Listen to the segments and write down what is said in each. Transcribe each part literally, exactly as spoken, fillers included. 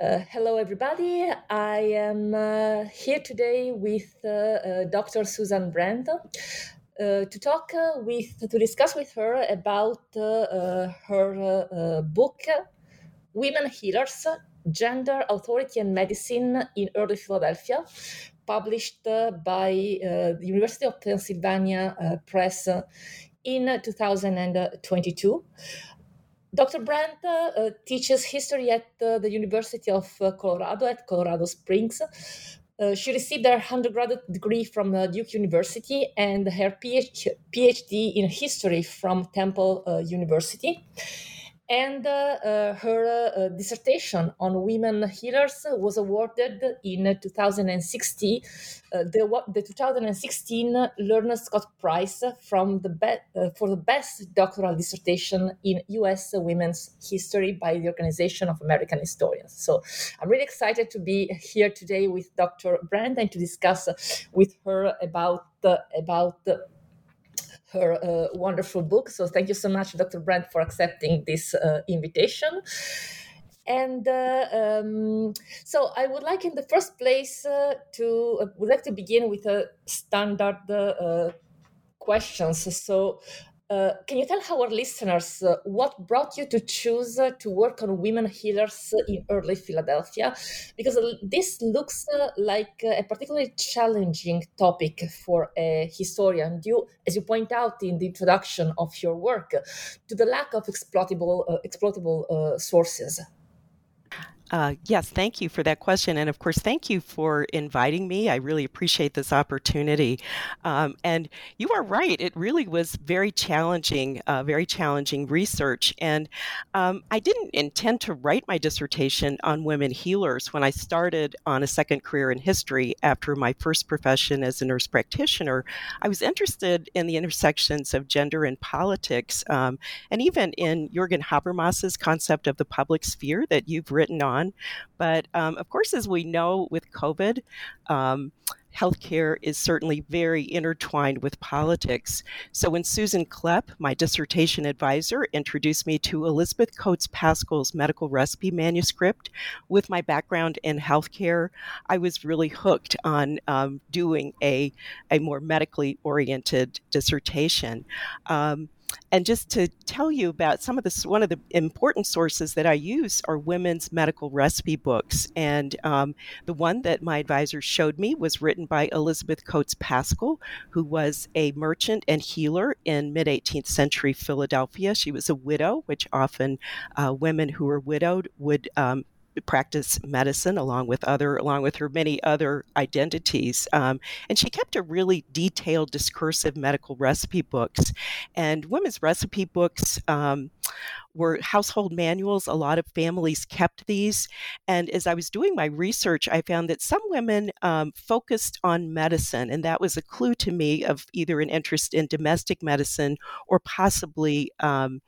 Uh, hello, everybody. I am uh, here today with uh, uh, Doctor Susan Brandt uh, to talk uh, with, to discuss with her about uh, uh, her uh, uh, book, Women Healers, Gender, Authority and Medicine in Early Philadelphia, published uh, by uh, the University of Pennsylvania uh, Press uh, in two thousand twenty-two. Doctor Brandt uh, teaches history at uh, the University of uh, Colorado at Colorado Springs. Uh, she received her undergraduate degree from uh, Duke University and her P H D in history from Temple uh, University. And uh, uh, her uh, dissertation on Women Healers was awarded in two thousand sixteen, uh, the, the twenty sixteen Lerner Scott Prize from the be- uh, for the best doctoral dissertation in U S women's history by the Organization of American Historians. So I'm really excited to be here today with Doctor Brandt and to discuss with her about uh, about. Uh, her uh, wonderful book. So thank you so much, Doctor Brandt, for accepting this uh, invitation. And uh, um, so I would like in the first place uh, to, uh, would like to begin with a standard uh, uh, questions. So uh, can you tell our listeners uh, what brought you to choose uh, to work on women healers in early Philadelphia? Because this looks uh, like a particularly challenging topic for a historian due, as you point out in the introduction of your work, to the lack of exploitable, uh, exploitable uh, sources. Uh, yes, thank you for that question. And of course, thank you for inviting me. I really appreciate this opportunity. Um, and you are right. It really was very challenging, uh, very challenging research. And um, I didn't intend to write my dissertation on women healers when I started on a second career in history after my first profession as a nurse practitioner. I was interested in the intersections of gender and politics, um, and even in Jürgen Habermas's concept of the public sphere that you've written on. But um, of course, as we know with COVID, um, healthcare is certainly very intertwined with politics. So when Susan Klepp, my dissertation advisor, introduced me to Elizabeth Coates Paschal's medical recipe manuscript with my background in healthcare, I was really hooked on um, doing a, a more medically oriented dissertation. Um, And just to tell you about some of the, one of the important sources that I use are women's medical recipe books. And um, the one that my advisor showed me was written by Elizabeth Coates Paschal, who was a merchant and healer in mid-eighteenth century Philadelphia. She was a widow, which often uh, women who were widowed would um, practice medicine along with other, along with her many other identities. Um, and she kept a really detailed discursive medical recipe books. And women's recipe books um, were household manuals. A lot of families kept these. And as I was doing my research, I found that some women um, focused on medicine. And that was a clue to me of either an interest in domestic medicine or possibly um,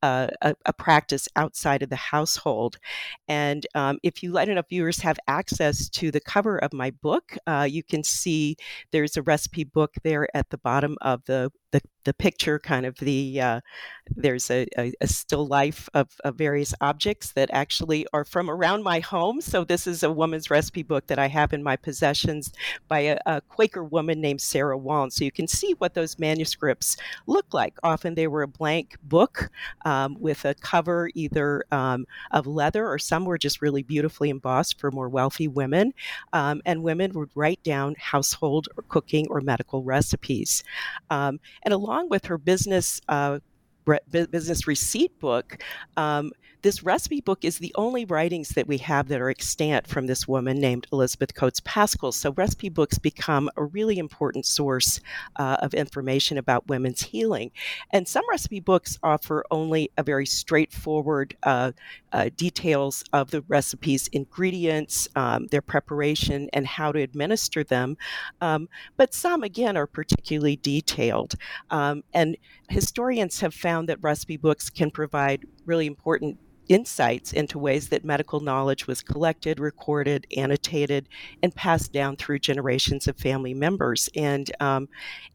a, a, a practice outside of the household. And um, if you, I don't know if viewers have access to the cover of my book, uh, you can see there's a recipe book there at the bottom of the the the picture, kind of the uh, there's a, a, a still life of, of various objects that actually are from around my home. So this is a woman's recipe book that I have in my possessions by a, a Quaker woman named Sarah Waln. So you can see what those manuscripts look like. Often they were a blank book um, with a cover either um, of leather, or some were just really beautifully embossed for more wealthy women. Um, and women would write down household or cooking or medical recipes. Um, and along with her business uh, re- business receipt book, um, this recipe book is the only writings that we have that are extant from this woman named Elizabeth Coates Paschal. So recipe books become a really important source uh, of information about women's healing. And some recipe books offer only a very straightforward uh, uh, details of the recipe's ingredients, um, their preparation, and how to administer them. Um, but some, again, are particularly detailed. Um, and historians have found that recipe books can provide really important insights into ways that medical knowledge was collected, recorded, annotated, and passed down through generations of family members. And um,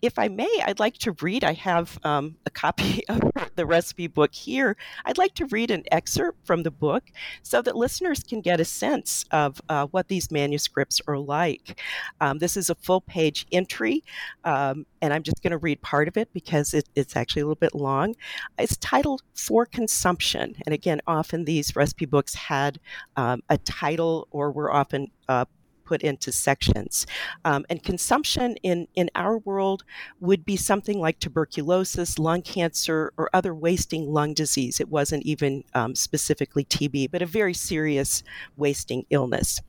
if I may, I'd like to read, I have um, a copy of the recipe book here. I'd like to read an excerpt from the book so that listeners can get a sense of uh, what these manuscripts are like. Um, this is a full page entry, um, and I'm just going to read part of it because it, it's actually a little bit long. It's titled For Consumption. And again, often these recipe books had um, a title or were often uh, put into sections. Um, and consumption in, in our world would be something like tuberculosis, lung cancer, or other wasting lung disease. It wasn't even um, specifically T B, but a very serious wasting illness.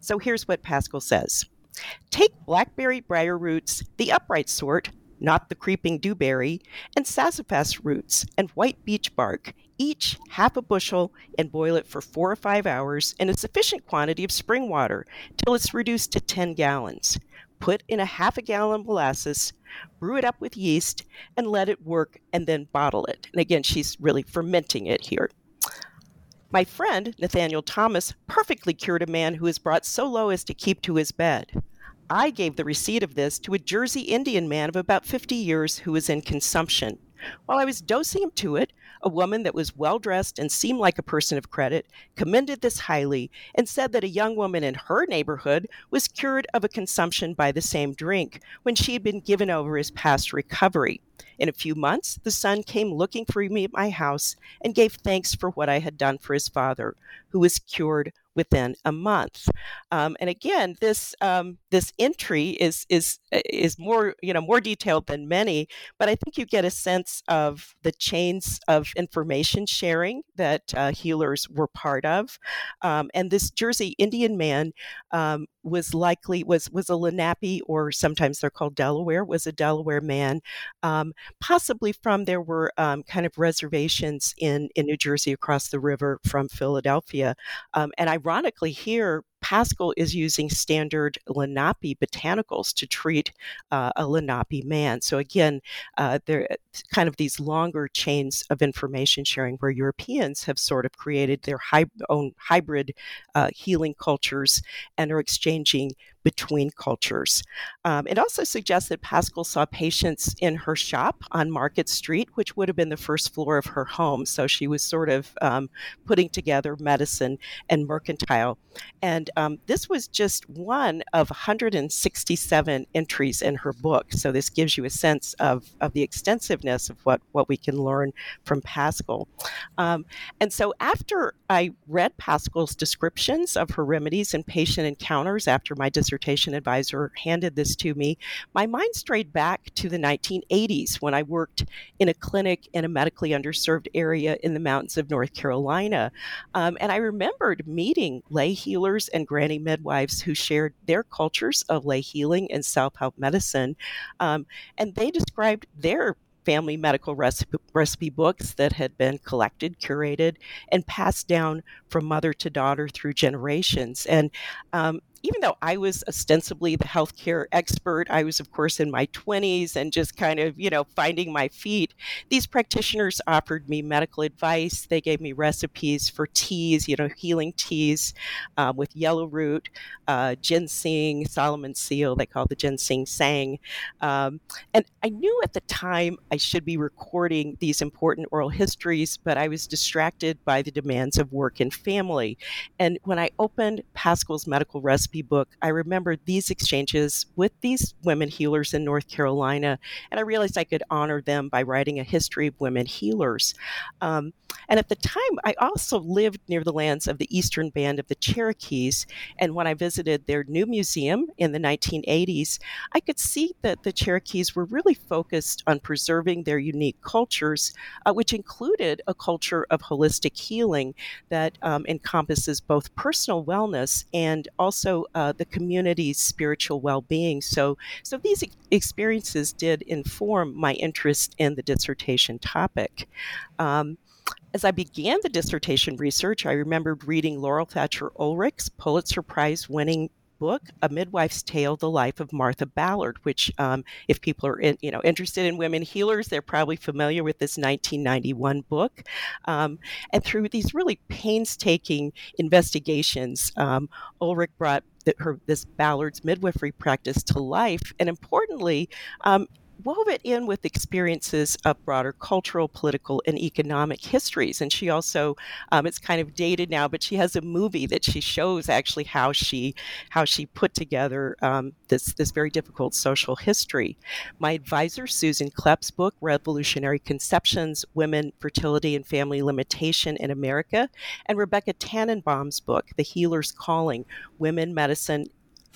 So here's what Paschal says. Take blackberry briar roots, the upright sort, not the creeping dewberry, and sassafras roots and white beech bark, each half a bushel, and boil it for four or five hours in a sufficient quantity of spring water till it's reduced to ten gallons. Put in a half a gallon molasses, brew it up with yeast, and let it work, and then bottle it. And again, she's really fermenting it here. My friend, Nathaniel Thomas, perfectly cured a man who was brought so low as to keep to his bed. I gave the receipt of this to a Jersey Indian man of about fifty years who was in consumption. While I was dosing him to it, a woman that was well-dressed and seemed like a person of credit commended this highly and said that a young woman in her neighborhood was cured of a consumption by the same drink when she had been given over his past recovery. In a few months, the son came looking for me at my house and gave thanks for what I had done for his father, who was cured within a month. Um, and again, this um, this entry is is is more you know more detailed than many, but I think you get a sense of the chains of information sharing that uh, healers were part of. Um, and this Jersey Indian man um, was likely was was a Lenape, or sometimes they're called Delaware, was a Delaware man, um, possibly from there were um, kind of reservations in, in New Jersey across the river from Philadelphia. Um, and ironically here, Paschal is using standard Lenape botanicals to treat uh, a Lenape man. So again, uh, there kind of these longer chains of information sharing where Europeans have sort of created their hy- own hybrid uh, healing cultures and are exchanging between cultures. Um, it also suggests that Paschal saw patients in her shop on Market Street, which would have been the first floor of her home. So she was sort of um, putting together medicine and mercantile. And um, this was just one of one hundred sixty-seven entries in her book. So this gives you a sense of, of the extensiveness of what, what we can learn from Paschal. Um, and so after I read Paschal's descriptions of her remedies and patient encounters after my dissertation, dissertation advisor handed this to me, my mind strayed back to the nineteen eighties when I worked in a clinic in a medically underserved area in the mountains of North Carolina. Um, and I remembered meeting lay healers and granny midwives who shared their cultures of lay healing and self-help medicine. Um, and they described their family medical recipe, recipe books that had been collected, curated, and passed down from mother to daughter through generations. And um, even though I was ostensibly the healthcare expert, I was, of course, in my twenties and just kind of, you know, finding my feet. These practitioners offered me medical advice. They gave me recipes for teas, you know, healing teas uh, with yellow root, uh, ginseng, Solomon seal, they call the ginseng sang. Um, and I knew at the time I should be recording these important oral histories, but I was distracted by the demands of work and family. And when I opened Paschal's medical recipe book, I remembered these exchanges with these women healers in North Carolina, and I realized I could honor them by writing a history of women healers. Um, and at the time, I also lived near the lands of the Eastern Band of the Cherokees, and when I visited their new museum in the nineteen eighties, I could see that the Cherokees were really focused on preserving their unique cultures, uh, which included a culture of holistic healing that um, encompasses both personal wellness and also uh, the community's spiritual well-being. So, so these ex- experiences did inform my interest in the dissertation topic. Um, As I began the dissertation research, I remembered reading Laurel Thatcher Ulrich's Pulitzer Prize-winning book, A Midwife's Tale, The Life of Martha Ballard, which um, if people are in, you know, interested in women healers, they're probably familiar with this nineteen ninety-one book. Um, and through these really painstaking investigations, um, Ulrich brought the, her, this Ballard's midwifery practice to life. And importantly, um, wove it in with experiences of broader cultural, political, and economic histories. And she also, um, it's kind of dated now, but she has a movie that she shows actually how she how she put together um, this, this very difficult social history. My advisor, Susan Klepp's book, Revolutionary Conceptions, Women, Fertility, and Family Limitation in America, and Rebecca Tannenbaum's book, The Healer's Calling, Women, Medicine,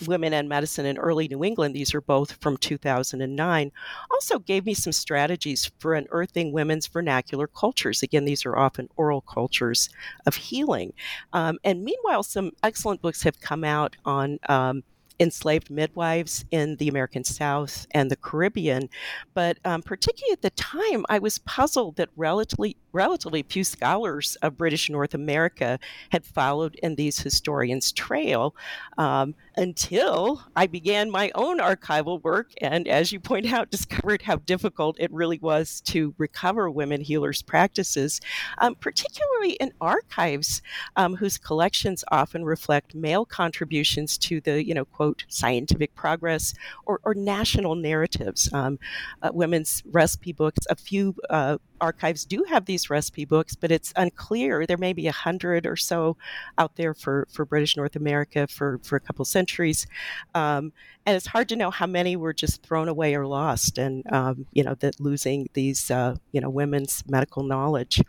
Women and Medicine in Early New England, these are both from two thousand nine, also gave me some strategies for unearthing women's vernacular cultures. Again, these are often oral cultures of healing. Um, and meanwhile, some excellent books have come out on um, enslaved midwives in the American South and the Caribbean. But um, particularly at the time, I was puzzled that relatively relatively few scholars of British North America had followed in these historians' trail um, until I began my own archival work and, as you point out, discovered how difficult it really was to recover women healers' practices, um, particularly in archives um, whose collections often reflect male contributions to the, you know, quote, scientific progress or, or national narratives. Um, uh, women's recipe books, a few uh, archives do have these recipe books, but it's unclear. There may be a hundred or so out there for, for British North America for, for a couple centuries. Um, and it's hard to know how many were just thrown away or lost and, um, you know, that losing these, uh, you know, women's medical knowledge.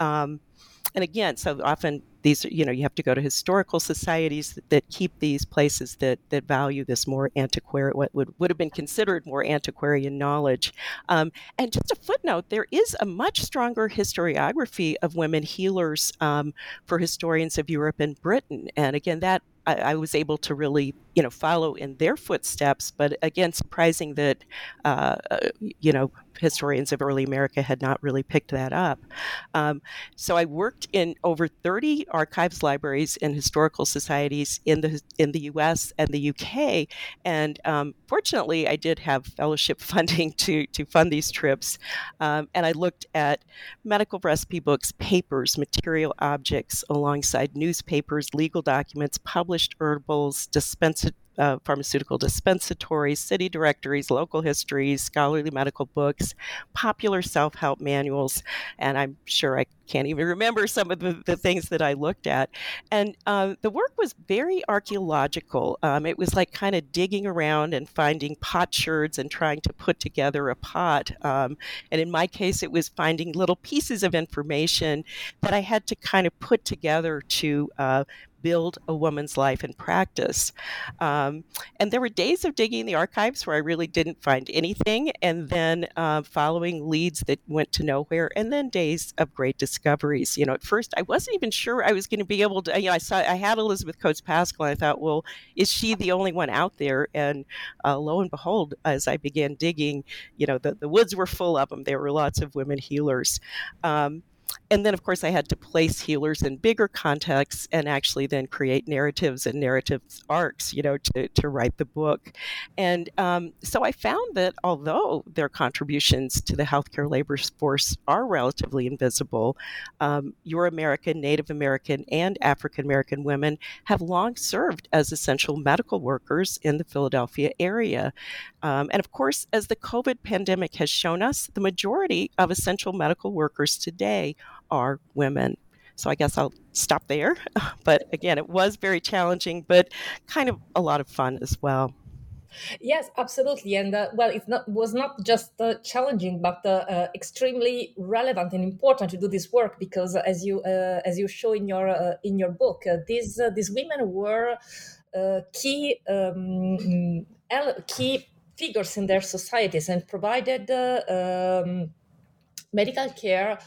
Um, and again, so often these, you know, you have to go to historical societies that, that keep these places that that value this more antiquarian, what would, would have been considered more antiquarian knowledge. Um, and just a footnote, there is a much stronger historiography of women healers um, for historians of Europe and Britain. And again, that I, I was able to really, you know, follow in their footsteps. But again, surprising that, uh, you know, historians of early America had not really picked that up. Um, so I worked in over thirty archives, libraries, and historical societies in the in the U S and the U K. And um, fortunately, I did have fellowship funding to, to fund these trips. Um, and I looked at medical recipe books, papers, material objects, alongside newspapers, legal documents, published herbals, dispensatories, Uh, pharmaceutical dispensatories, city directories, local histories, scholarly medical books, popular self-help manuals, and I'm sure I can't even remember some of the, the things that I looked at. And uh, the work was very archaeological. Um, it was like kind of digging around and finding potsherds and trying to put together a pot. Um, and in my case, it was finding little pieces of information that I had to kind of put together to uh, build a woman's life and practice. Um, and there were days of digging the archives where I really didn't find anything, and then uh, following leads that went to nowhere, and then days of great discoveries. You know, at first I wasn't even sure I was going to be able to, you know, I saw, I had Elizabeth Coates Paschal, and I thought, well, is she the only one out there? And uh, lo and behold, as I began digging, you know, the, the woods were full of them. There were lots of women healers. Um, And then, of course, I had to place healers in bigger contexts and actually then create narratives and narrative arcs, you know, to, to write the book. And um, so I found that although their contributions to the healthcare labor force are relatively invisible, um, your American, Native American, and African American women have long served as essential medical workers in the Philadelphia area. Um, and of course, as the COVID pandemic has shown us, the majority of essential medical workers today are women. So I guess I'll stop there. But again, it was very challenging, but kind of a lot of fun as well. Yes, absolutely. And uh, well, it not, was not just uh, challenging, but uh, uh, extremely relevant and important to do this work because, uh, as you uh, as you show in your uh, in your book, uh, these uh, these women were uh, key um, key figures in their societies and provided Uh, um, medical care,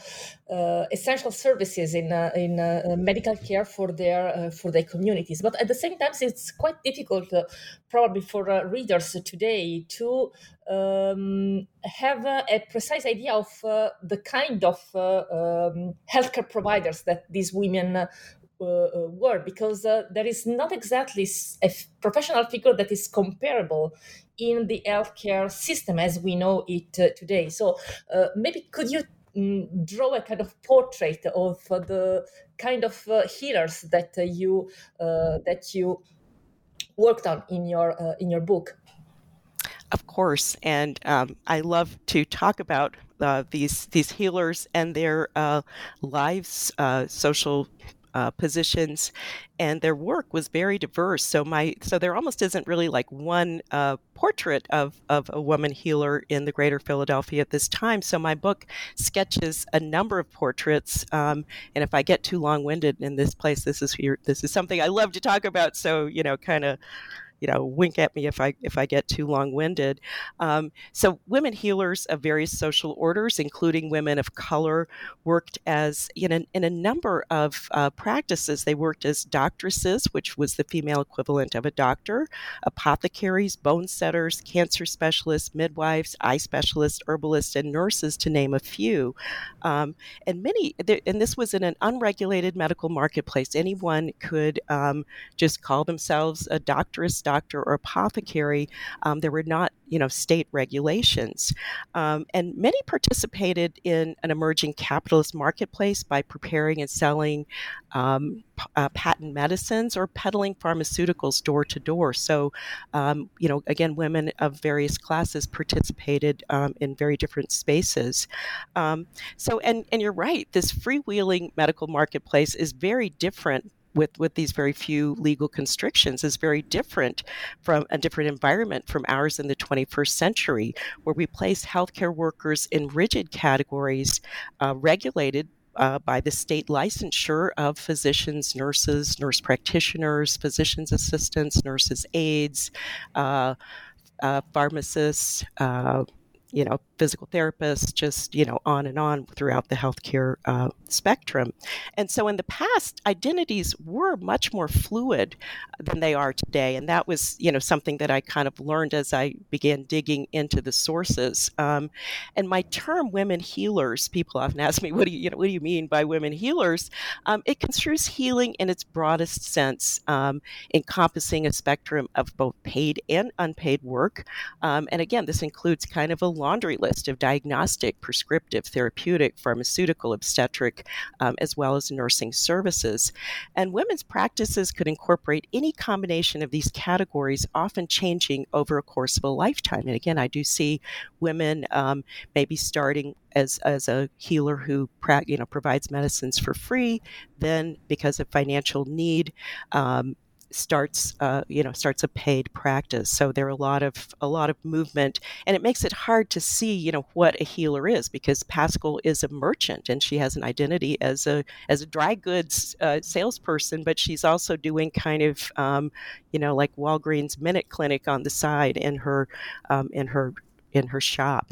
uh, essential services in uh, in uh, medical care for their uh, for their communities. But at the same time, it's quite difficult, uh, probably for uh, readers today, to um, have uh, a precise idea of uh, the kind of uh, um, healthcare providers that these women Uh, Uh, were because uh, there is not exactly a f- professional figure that is comparable in the healthcare system as we know it uh, today. So uh, maybe could you um, draw a kind of portrait of uh, the kind of uh, healers that uh, you uh, that you worked on in your uh, in your book? Of course, and um, I love to talk about uh, these these healers and their uh, lives, uh, social Uh, positions, and their work was very diverse. So my so there almost isn't really like one uh, portrait of, of a woman healer in the greater Philadelphia at this time. So my book sketches a number of portraits. Um, and if I get too long-winded in this place, this is here. This is something I love to talk about. So you know, kind of. You know, wink at me if I if I get too long-winded. Um, so women healers of various social orders, including women of color, worked as in a, in a number of uh, practices. They worked as doctresses, which was the female equivalent of a doctor, apothecaries, bone setters, cancer specialists, midwives, eye specialists, herbalists, and nurses, to name a few. Um, and many, and this was in an unregulated medical marketplace. Anyone could um, just call themselves a doctress, doctor, or apothecary. Um, there were not, you know, state regulations. Um, and many participated in an emerging capitalist marketplace by preparing and selling um, p- uh, patent medicines or peddling pharmaceuticals door to door. So, um, you know, again, women of various classes participated um, in very different spaces. Um, so, and, and you're right, this freewheeling medical marketplace is very different with with these very few legal constrictions is very different from a different environment from ours in the twenty-first century, where we place healthcare workers in rigid categories uh, regulated Uh, by the state licensure of physicians, nurses, nurse practitioners, physicians assistants, nurses aides, uh, uh, pharmacists, uh, you know, physical therapists, just, you know, on and on throughout the healthcare uh, spectrum. And so in the past, identities were much more fluid than they are today. And that was, you know, something that I kind of learned as I began digging into the sources. Um, and my term women healers, people often ask me, what do you, you know, what do you mean by women healers? Um, it construes healing in its broadest sense, um, encompassing a spectrum of both paid and unpaid work. Um, and again, this includes kind of a laundry list of diagnostic, prescriptive, therapeutic, pharmaceutical, obstetric, um, as well as nursing services. And women's practices could incorporate any combination of these categories, often changing over a course of a lifetime. And again, I do see women um, maybe starting as as a healer who pra- you know provides medicines for free, then because of financial need, um, starts, uh, you know, starts a paid practice. So there are a lot of, a lot of movement, and it makes it hard to see, you know, what a healer is, because Paschal is a merchant and she has an identity as a, as a dry goods uh, salesperson, but she's also doing kind of, um, you know, like Walgreens Minute Clinic on the side in her, um, in her, in her shop.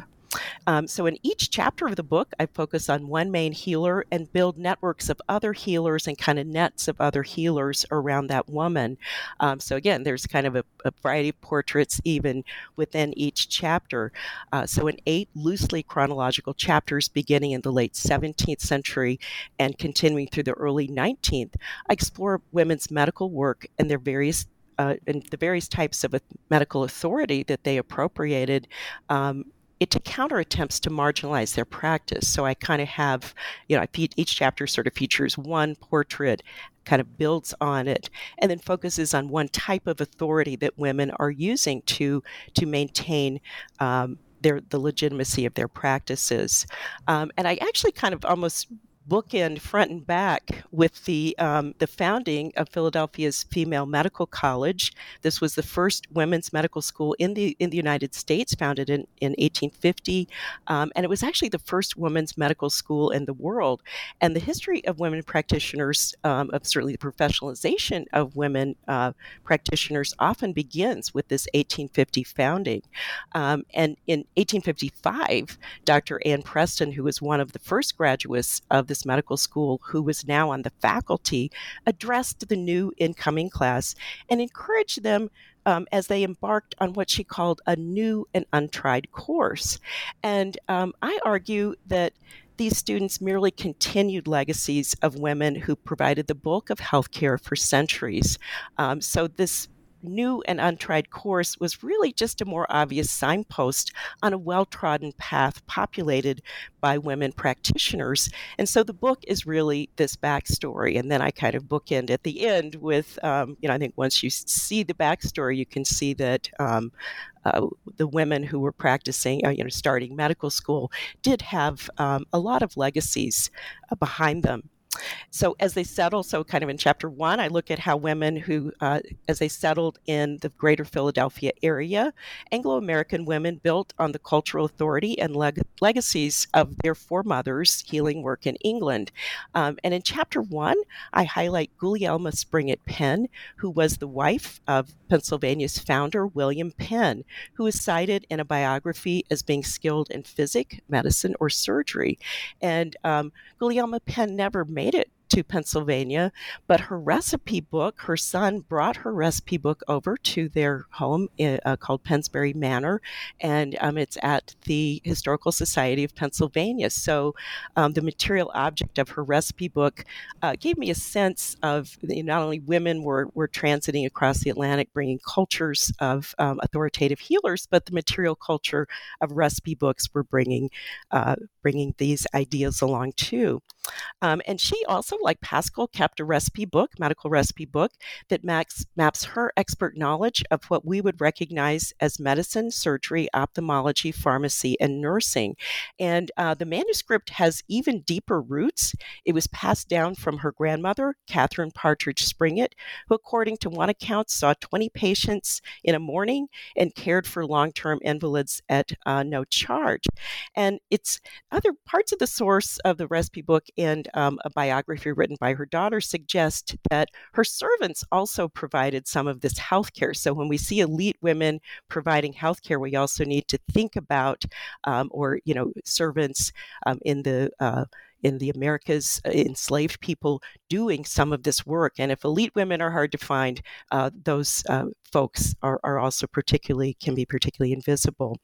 Um, so in each chapter of the book, I focus on one main healer and build networks of other healers and kind of nets of other healers around that woman. Um, so again, there's kind of a, a variety of portraits even within each chapter. Uh, so in eight loosely chronological chapters beginning in the late seventeenth century and continuing through the early nineteenth, I explore women's medical work and their various uh, and the various types of medical authority that they appropriated um, to counter attempts to marginalize their practice. So I kind of have, you know, each chapter sort of features one portrait, kind of builds on it, and then focuses on one type of authority that women are using to to maintain um, their the legitimacy of their practices. Um, and I actually kind of almost bookend front and back with the um, the founding of Philadelphia's Female Medical College. This was the first women's medical school in the in the United States, founded in, in eighteen fifty. Um, and it was actually the first women's medical school in the world. And the history of women practitioners, um, of certainly the professionalization of women uh, practitioners, often begins with this eighteen fifty founding. Um, and in eighteen fifty-five, Doctor Ann Preston, who was one of the first graduates of this medical school, who was now on the faculty, addressed the new incoming class and encouraged them um, as they embarked on what she called a new and untried course. And um, I argue that these students merely continued legacies of women who provided the bulk of healthcare for centuries. Um, so this new and untried course was really just a more obvious signpost on a well-trodden path populated by women practitioners. And so the book is really this backstory. And then I kind of bookend at the end with, um, you know, I think once you see the backstory, you can see that um, uh, the women who were practicing, uh, you know, starting medical school did have um, a lot of legacies uh, behind them. So as they settle, so kind of in chapter one, I look at how women who, uh, as they settled in the greater Philadelphia area, Anglo-American women built on the cultural authority and leg- legacies of their foremothers' healing work in England. Um, and in chapter one, I highlight Gulielma Springett Penn, who was the wife of Pennsylvania's founder, William Penn, who is cited in a biography as being skilled in physic, medicine, or surgery. And um, Gulielma Penn never made made it to Pennsylvania, but her recipe book, her son brought her recipe book over to their home uh, called Pennsbury Manor, and um, it's at the Historical Society of Pennsylvania. So um, the material object of her recipe book uh, gave me a sense of, you know, not only women were, were transiting across the Atlantic, bringing cultures of um, authoritative healers, but the material culture of recipe books were bringing, uh, bringing these ideas along too. Um, and she also, like Paschal, kept a recipe book, medical recipe book, that max, maps her expert knowledge of what we would recognize as medicine, surgery, ophthalmology, pharmacy, and nursing. And uh, the manuscript has even deeper roots. It was passed down from her grandmother, Catherine Partridge Springett, who, according to one account, saw twenty patients in a morning and cared for long-term invalids at uh, no charge. And it's other parts of the source of the recipe book and um, a biography written by her daughter suggest that her servants also provided some of this healthcare. So when we see elite women providing healthcare, we also need to think about, um, or you know, servants um, in the uh, in the Americas, uh, enslaved people doing some of this work. And if elite women are hard to find, uh, those uh, folks are, are also particularly can be particularly invisible.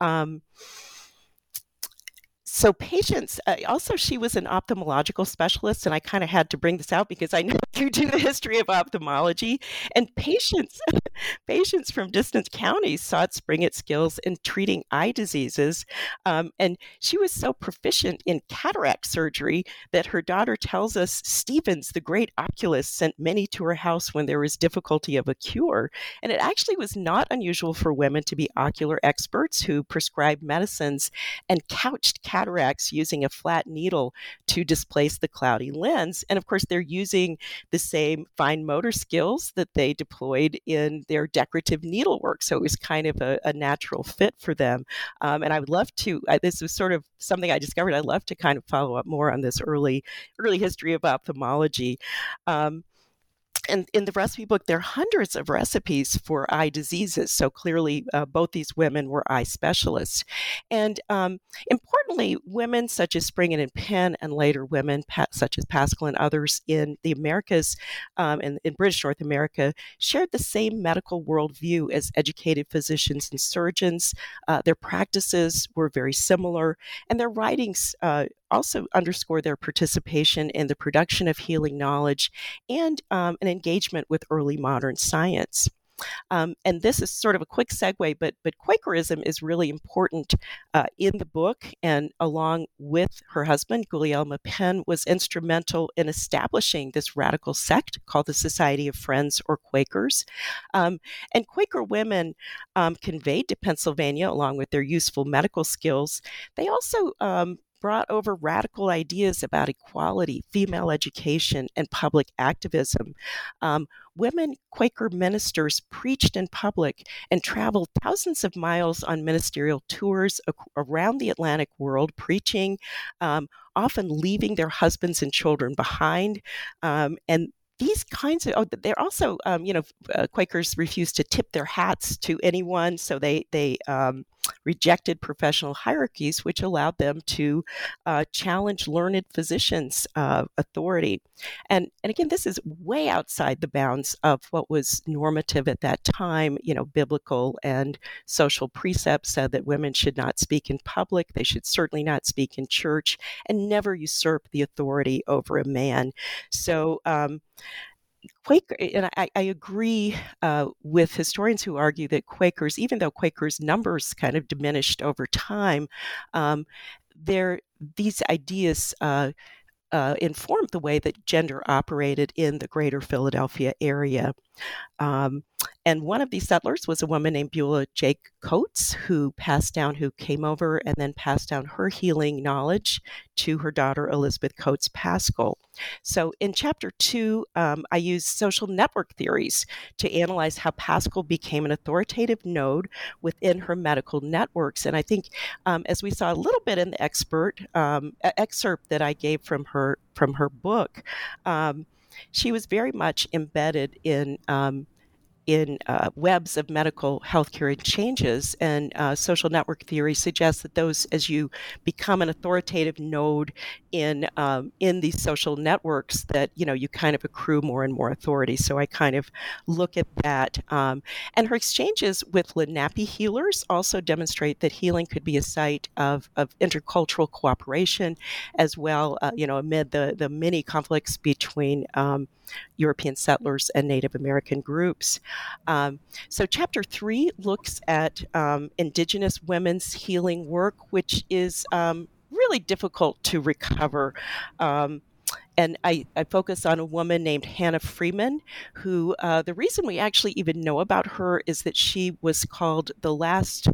Um, So patients, uh, also she was an ophthalmological specialist, and I kind of had to bring this out because I know you do the history of ophthalmology, and patients patients from distant counties sought Springett's skills in treating eye diseases. Um, and she was so proficient in cataract surgery that her daughter tells us Stevens, the great oculist, sent many to her house when there was difficulty of a cure. And it actually was not unusual for women to be ocular experts who prescribed medicines and couched cataracts cataracts using a flat needle to displace the cloudy lens. And of course, they're using the same fine motor skills that they deployed in their decorative needlework. So it was kind of a, a natural fit for them. Um, and I would love to, I, this was sort of something I discovered. I'd love to kind of follow up more on this early, early history of ophthalmology. Um, And in the recipe book, there are hundreds of recipes for eye diseases. So clearly, uh, both these women were eye specialists. And um, importantly, women such as Springett and Penn, and later women pa- such as Paschal and others in the Americas um, and in British North America shared the same medical worldview as educated physicians and surgeons. Uh, their practices were very similar, and their writings uh, also underscore their participation in the production of healing knowledge and um, an engagement with early modern science. Um, and this is sort of a quick segue, but but Quakerism is really important uh, in the book, and along with her husband, Gulielma Penn, was instrumental in establishing this radical sect called the Society of Friends, or Quakers. Um, and Quaker women um, conveyed to Pennsylvania, along with their useful medical skills, they also um, brought over radical ideas about equality, female education, and public activism. Um, women Quaker ministers preached in public and traveled thousands of miles on ministerial tours ac- around the Atlantic world, preaching, um, often leaving their husbands and children behind. Um, and These kinds of, oh, they're also, um, you know, uh, Quakers refused to tip their hats to anyone, so they they um, rejected professional hierarchies, which allowed them to uh, challenge learned physicians' uh, authority. And and again, this is way outside the bounds of what was normative at that time. You know, biblical and social precepts said that women should not speak in public, they should certainly not speak in church, and never usurp the authority over a man. So, um, Quaker, and I, I agree uh, with historians who argue that Quakers, even though Quakers' numbers kind of diminished over time, um, there these ideas uh, uh, informed the way that gender operated in the greater Philadelphia area. Um, and one of these settlers was a woman named Beulah Jake Coates, who passed down, who came over and then passed down her healing knowledge to her daughter, Elizabeth Coates Paschal. So in chapter two, um, I use social network theories to analyze how Paschal became an authoritative node within her medical networks. And I think, um, as we saw a little bit in the expert um, excerpt that I gave from her from her book, um, she was very much embedded in um, in uh, webs of medical healthcare and changes, and uh, social network theory suggests that those, as you become an authoritative node in um, in these social networks, that you know you kind of accrue more and more authority. So I kind of look at that, um, and her exchanges with Lenape healers also demonstrate that healing could be a site of, of intercultural cooperation, as well. Uh, you know, amid the the many conflicts between um, European settlers and Native American groups. Um, so chapter three looks at um, indigenous women's healing work, which is um, really difficult to recover. Um, and I, I focus on a woman named Hannah Freeman, who uh, the reason we actually even know about her is that she was called the last,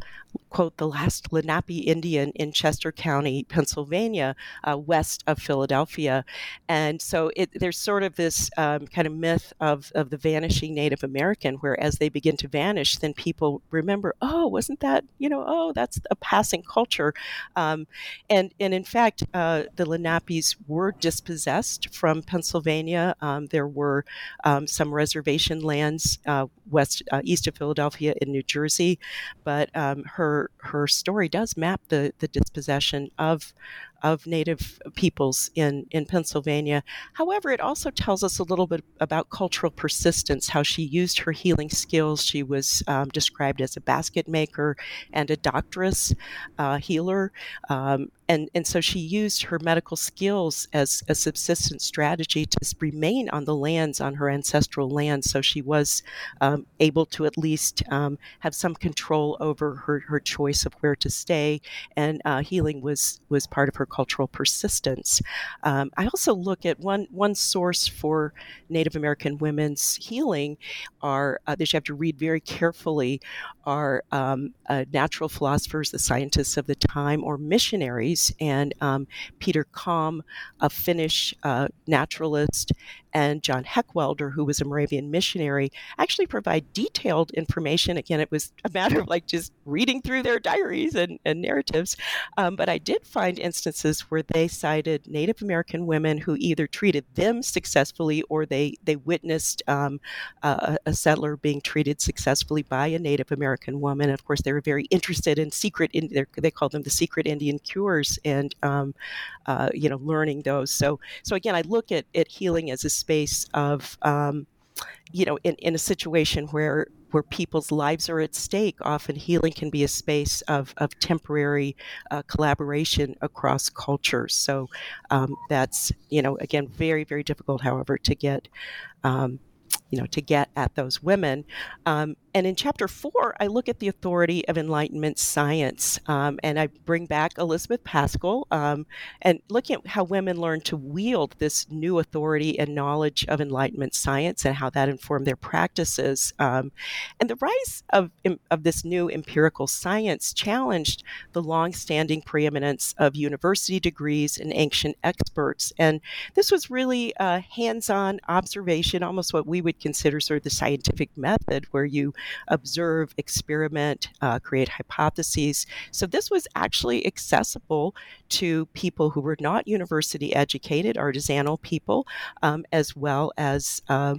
quote, the last Lenape Indian in Chester County, Pennsylvania, uh, west of Philadelphia. And so it, there's sort of this um, kind of myth of, of the vanishing Native American, where as they begin to vanish, then people remember, oh, wasn't that, you know, oh, that's a passing culture. Um, and, and in fact, uh, the Lenapes were dispossessed from Pennsylvania. Um, there were um, some reservation lands uh, west uh, east of Philadelphia in New Jersey, but um, her Her story does map the, the dispossession of of Native peoples in, in Pennsylvania. However, it also tells us a little bit about cultural persistence, how she used her healing skills. She was um, described as a basket maker and a doctress, uh, healer. Um, and, and so she used her medical skills as a subsistence strategy to remain on the lands, on her ancestral lands. So she was um, able to at least um, have some control over her, her choice of where to stay. And uh, healing was, was part of her cultural persistence. Um, I also look at one one source for Native American women's healing are uh, that you have to read very carefully are um, uh, natural philosophers, the scientists of the time, or missionaries, and um, Peter Kalm, a Finnish uh, naturalist, and John Heckwelder, who was a Moravian missionary, actually provide detailed information. Again, it was a matter of like just reading through their diaries and, and narratives. Um, but I did find instances where they cited Native American women who either treated them successfully or they, they witnessed um, a, a settler being treated successfully by a Native American woman. And of course, they were very interested in secret, in their, they called them the secret Indian cures and, um, uh, you know, learning those. So, so again, I look at, at healing as a space of, um, you know, in, in a situation where where people's lives are at stake, often healing can be a space of of temporary uh, collaboration across cultures. So um, that's, you know, again, very, very difficult, however, to get, um, you know, to get at those women. Um, and in chapter four, I look at the authority of Enlightenment science. Um, and I bring back Elizabeth Paschal um, and looking at how women learn to wield this new authority and knowledge of Enlightenment science and how that informed their practices. Um, and the rise of, of this new empirical science challenged the longstanding preeminence of university degrees and ancient experts. And this was really a hands-on observation, almost what we would consider sort of the scientific method, where you observe, experiment, uh, create hypotheses. So this was actually accessible to people who were not university educated, artisanal people, um, as well as uh,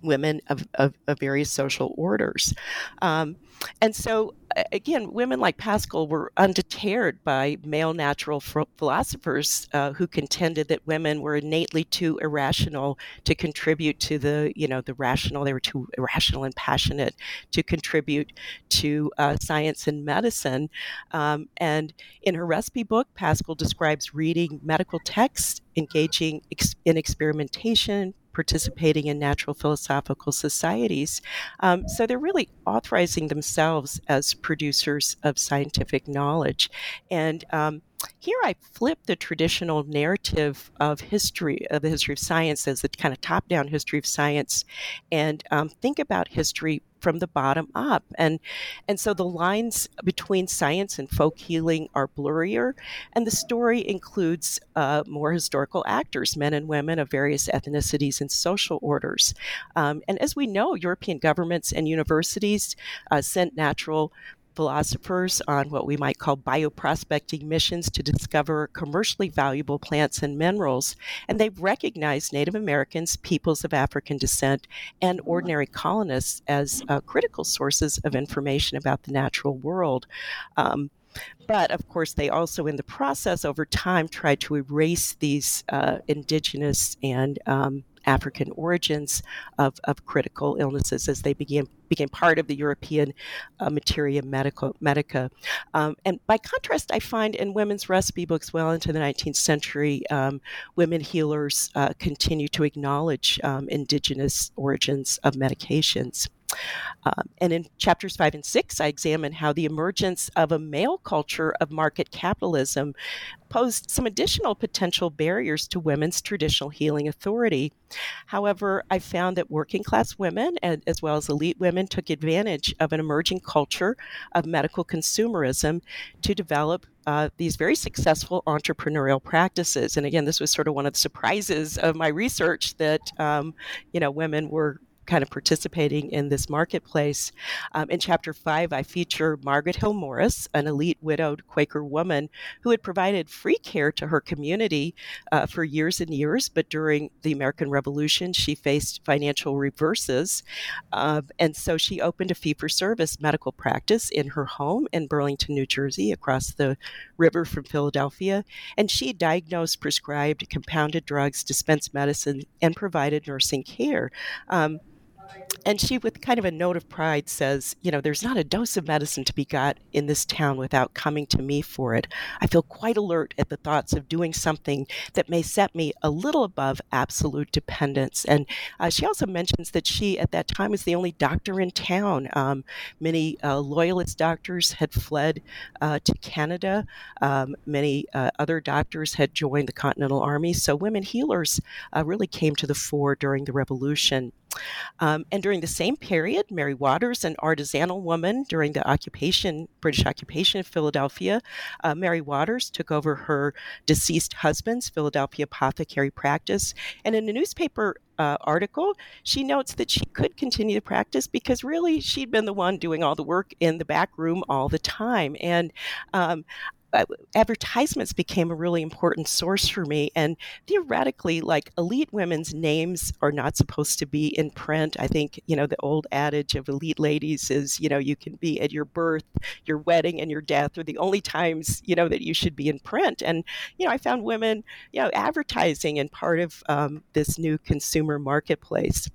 women of, of, of various social orders. Um, and so again, women like Paschal were undeterred by male natural philosophers uh, who contended that women were innately too irrational to contribute to the, you know, the rational. They were too irrational and passionate to contribute to uh, science and medicine. Um, and in her recipe book, Paschal describes reading medical texts, engaging ex- in experimentation, participating in natural philosophical societies. Um, so they're really authorizing themselves as producers of scientific knowledge. And um, here I flip the traditional narrative of history, of the history of science as the kind of top-down history of science, and um, think about history from the bottom up. And and so the lines between science and folk healing are blurrier, and the story includes uh, more historical actors, men and women of various ethnicities and social orders. Um, and as we know, European governments and universities uh, sent natural philosophers on what we might call bioprospecting missions to discover commercially valuable plants and minerals. And they've recognized Native Americans, peoples of African descent, and ordinary colonists as uh, critical sources of information about the natural world. Um, But, of course, they also, in the process, over time, tried to erase these uh, indigenous and um, African origins of, of critical illnesses as they began became part of the European uh, materia medica. medica. Um, and by contrast, I find in women's recipe books well into the nineteenth century, um, women healers uh, continue to acknowledge um, indigenous origins of medications. Um, and in chapters five and six, I examine how the emergence of a male culture of market capitalism posed some additional potential barriers to women's traditional healing authority. However, I found that working class women, and, as well as elite women, took advantage of an emerging culture of medical consumerism to develop uh, these very successful entrepreneurial practices. And again, this was sort of one of the surprises of my research that, um, you know, women were kind of participating in this marketplace. Um, in chapter five, I feature Margaret Hill Morris, an elite widowed Quaker woman who had provided free care to her community uh, for years and years. But during the American Revolution, she faced financial reverses. Uh, and so she opened a fee-for-service medical practice in her home in Burlington, New Jersey, across the river from Philadelphia. And she diagnosed, prescribed, compounded drugs, dispensed medicine, and provided nursing care. Um, And she, with kind of a note of pride, says, you know, there's not a dose of medicine to be got in this town without coming to me for it. I feel quite alert at the thoughts of doing something that may set me a little above absolute dependence. And uh, she also mentions that she, at that time, was the only doctor in town. Um, many uh, loyalist doctors had fled uh, to Canada. Um, many uh, other doctors had joined the Continental Army. So women healers uh, really came to the fore during the Revolution. Um, and during the same period, Mary Waters, an artisanal woman during the occupation, British occupation of Philadelphia, uh, Mary Waters took over her deceased husband's Philadelphia apothecary practice. And in a newspaper Uh, article, she notes that she could continue to practice because really she'd been the one doing all the work in the back room all the time. And um, Uh, advertisements became a really important source for me. And theoretically, like, elite women's names are not supposed to be in print. I think, you know, the old adage of elite ladies is, you know, you can be at your birth, your wedding, and your death are the only times, you know, that you should be in print. And, you know, I found women, you know, advertising and part of um, this new consumer marketplace.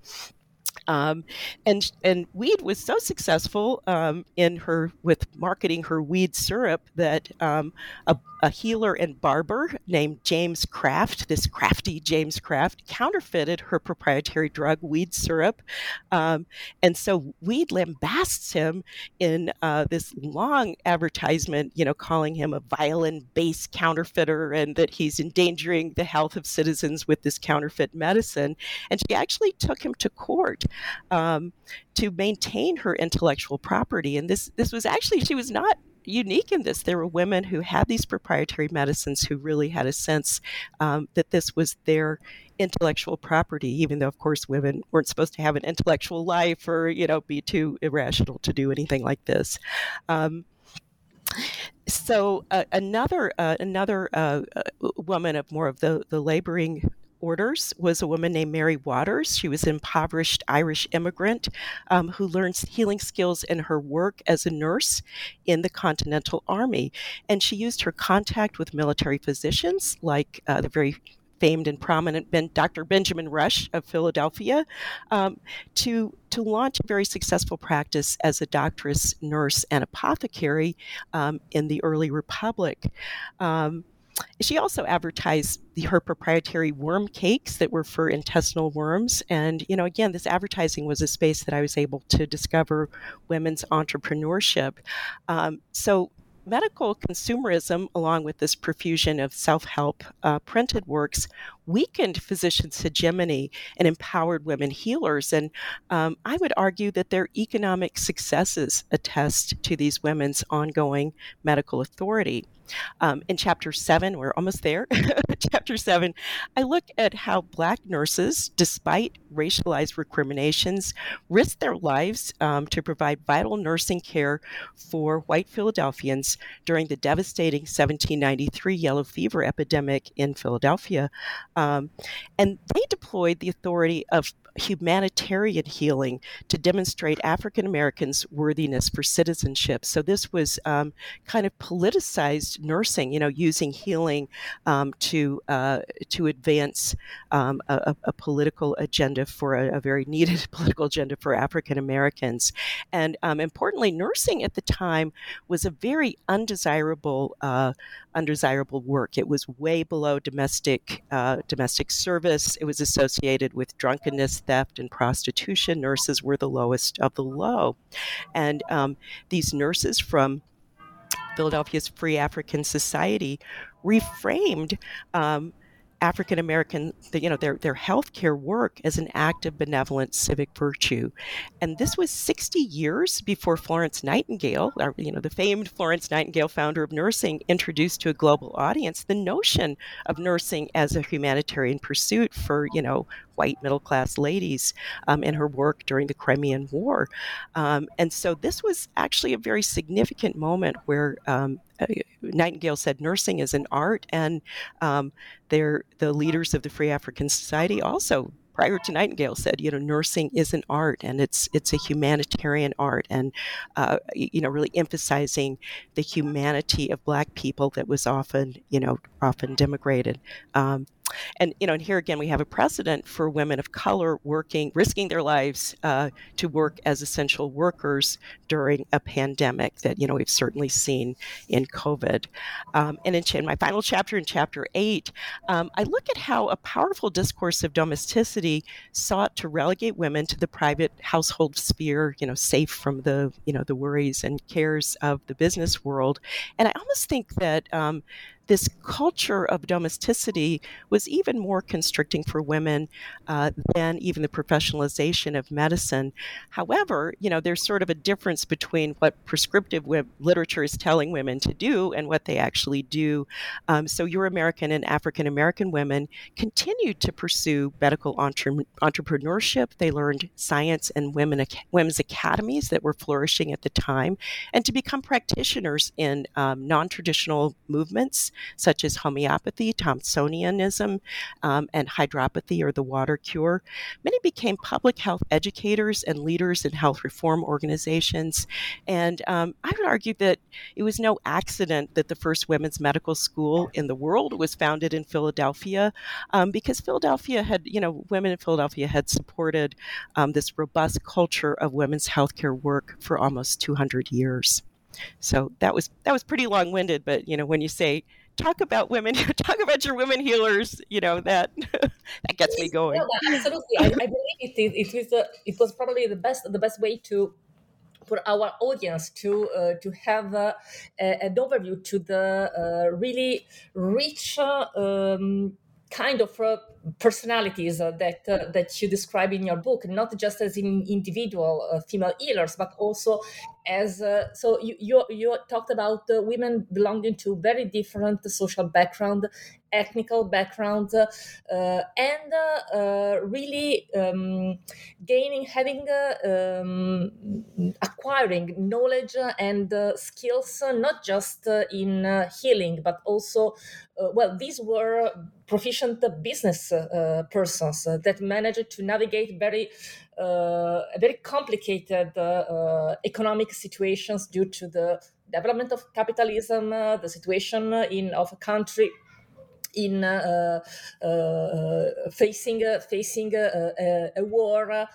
Um, and and Weed was so successful um, in her with marketing her weed syrup that um, a, a healer and barber named James Craft, this crafty James Craft, counterfeited her proprietary drug weed syrup, um, and so Weed lambasts him in uh, this long advertisement, you know, calling him a violin-based counterfeiter and that he's endangering the health of citizens with this counterfeit medicine. And she actually took him to court. Um, to maintain her intellectual property. And this this was actually, she was not unique in this. There were women who had these proprietary medicines who really had a sense um, that this was their intellectual property, even though, of course, women weren't supposed to have an intellectual life or, you know, be too irrational to do anything like this. Um, so uh, another uh, another uh, woman of more of the, the laboring orders was a woman named Mary Waters. She was an impoverished Irish immigrant um, who learned healing skills in her work as a nurse in the Continental Army. And she used her contact with military physicians like uh, the very famed and prominent ben- Doctor Benjamin Rush of Philadelphia um, to to launch a very successful practice as a doctress, nurse, and apothecary um, in the early Republic. Um, She also advertised the, her proprietary worm cakes that were for intestinal worms. And, you know, again, this advertising was a space that I was able to discover women's entrepreneurship. Um, so medical consumerism, along with this profusion of self-help uh, printed works, weakened physicians' hegemony and empowered women healers. And um, I would argue that their economic successes attest to these women's ongoing medical authority. Um, in Chapter seven, we're almost there, Chapter seven, I look at how Black nurses, despite racialized recriminations, risked their lives um, to provide vital nursing care for white Philadelphians during the devastating seventeen ninety-three yellow fever epidemic in Philadelphia. Um, and they deployed the authority of humanitarian healing to demonstrate African Americans' worthiness for citizenship. So this was um, kind of politicized nursing, you know, using healing um, to uh, to advance um, a, a political agenda for a, a very needed political agenda for African Americans. And um, importantly, nursing at the time was a very undesirable uh, undesirable work. It was way below domestic uh, domestic service. It was associated with drunkenness, theft, and prostitution. Nurses were the lowest of the low. And um, these nurses from Philadelphia's Free African Society reframed um, African American, you know, their their healthcare work as an act of benevolent civic virtue, and this was sixty years before Florence Nightingale, or, you know, the famed Florence Nightingale, founder of nursing, introduced to a global audience the notion of nursing as a humanitarian pursuit for, you know, white middle-class ladies um, in her work during the Crimean War. Um, and so this was actually a very significant moment where um, Nightingale said nursing is an art, and um, they're, the leaders of the Free African Society also, prior to Nightingale, said, you know, nursing is an art, and it's it's a humanitarian art, and, uh, you know, really emphasizing the humanity of Black people that was often, you know, often denigrated. Um, and, you know, and here again, we have a precedent for women of color working, risking their lives uh, to work as essential workers during a pandemic that, you know, we've certainly seen in COVID. Um, and in, in my final chapter, in Chapter eight, um, I look at how a powerful discourse of domesticity sought to relegate women to the private household sphere, you know, safe from the, you know, the worries and cares of the business world. And I almost think that um, this culture of domesticity was even more constricting for women uh, than even the professionalization of medicine. However, you know, there's sort of a difference between what prescriptive w- literature is telling women to do and what they actually do. Um, so Euro-American and African-American women continued to pursue medical entre- entrepreneurship. They learned science and women, women's academies that were flourishing at the time, and to become practitioners in um, non-traditional movements, such as homeopathy, Thompsonianism, um, and hydropathy, or the water cure. Many became public health educators and leaders in health reform organizations. And um, I would argue that it was no accident that the first women's medical school in the world was founded in Philadelphia, um, because Philadelphia had, you know, women in Philadelphia had supported um, this robust culture of women's healthcare work for almost two hundred years. So that was that was pretty long-winded, but you know, when you say talk about women, talk about your women healers, you know, that that gets me going. No, absolutely, I, I believe it is. It was uh, it was probably the best the best way to for our audience to uh, to have uh, a, an overview to the uh, really rich uh, um, kind of uh, personalities uh, that uh, that you describe in your book, not just as in individual uh, female healers, but also as uh, so you, you you talked about uh, women belonging to very different social background, ethnical background, uh, uh, and uh, uh, really um, gaining, having, uh, um, acquiring knowledge and uh, skills, uh, not just uh, in uh, healing, but also, uh, well, these were proficient business uh, persons uh, that managed to navigate very uh, very complicated uh, uh, economic situations due to the development of capitalism, uh, the situation in of a country in uh, uh, facing uh, facing uh, uh, a war, uh,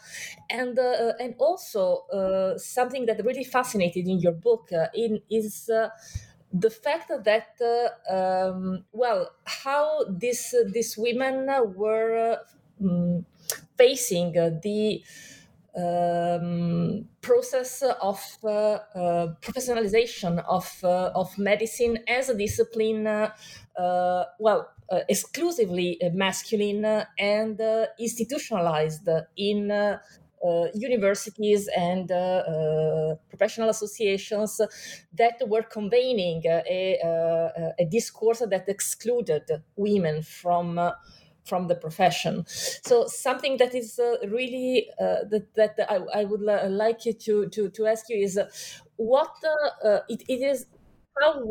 and uh, and also uh, something that really fascinated in your book uh, in is. Uh, The fact that, uh, um, well, how this, uh, these women were uh, facing the um, process of uh, uh, professionalization of uh, of medicine as a discipline, uh, uh, well, uh, exclusively masculine and uh, institutionalized in uh, Uh, universities and uh, uh, professional associations that were convening a, a, a discourse that excluded women from uh, from the profession. So something that is uh, really uh, that that I, I would li- like you to to to ask you is uh, what uh, uh, it, it is. How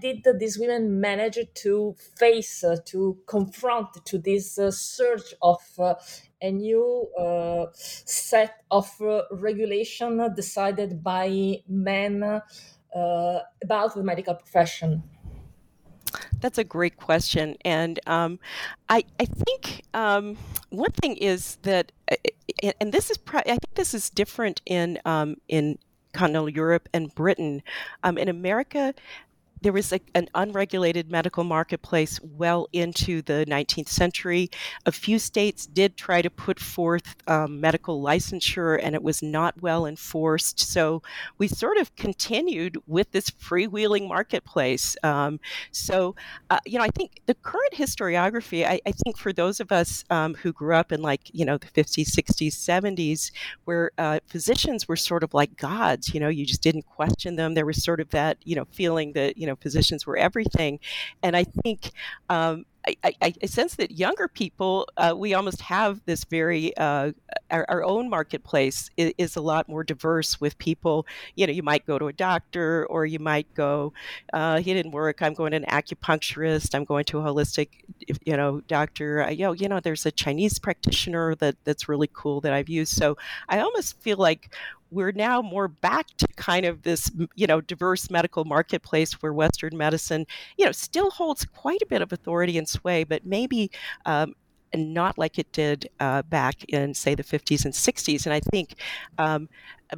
did these women manage to face, uh, to confront, to this uh, surge of uh, a new uh, set of uh, regulation decided by men uh, about the medical profession? That's a great question. And um, I, I think um, one thing is that, and this is, pro- I think this is different in um, in. continental Europe and Britain. Um, in America, there was a, an unregulated medical marketplace well into the nineteenth century. A few states did try to put forth um, medical licensure, and it was not well enforced. So we sort of continued with this freewheeling marketplace. Um, so, uh, you know, I think the current historiography, I, I think for those of us um, who grew up in like, you know, the fifties, sixties, seventies, where uh, physicians were sort of like gods, you know, you just didn't question them. There was sort of that, you know, feeling that, you know, physicians were everything. And I think um, I, I, I sense that younger people, uh, we almost have this very, uh, our, our own marketplace is, is a lot more diverse with people. You know, you might go to a doctor, or you might go, uh, he didn't work, I'm going to an acupuncturist, I'm going to a holistic, you know, doctor. I, you know, you know, there's a Chinese practitioner that that's really cool that I've used. So I almost feel like we're now more back to kind of this, you know, diverse medical marketplace where Western medicine, you know, still holds quite a bit of authority and sway, but maybe um, not like it did uh, back in, say, the fifties and sixties. And I think um,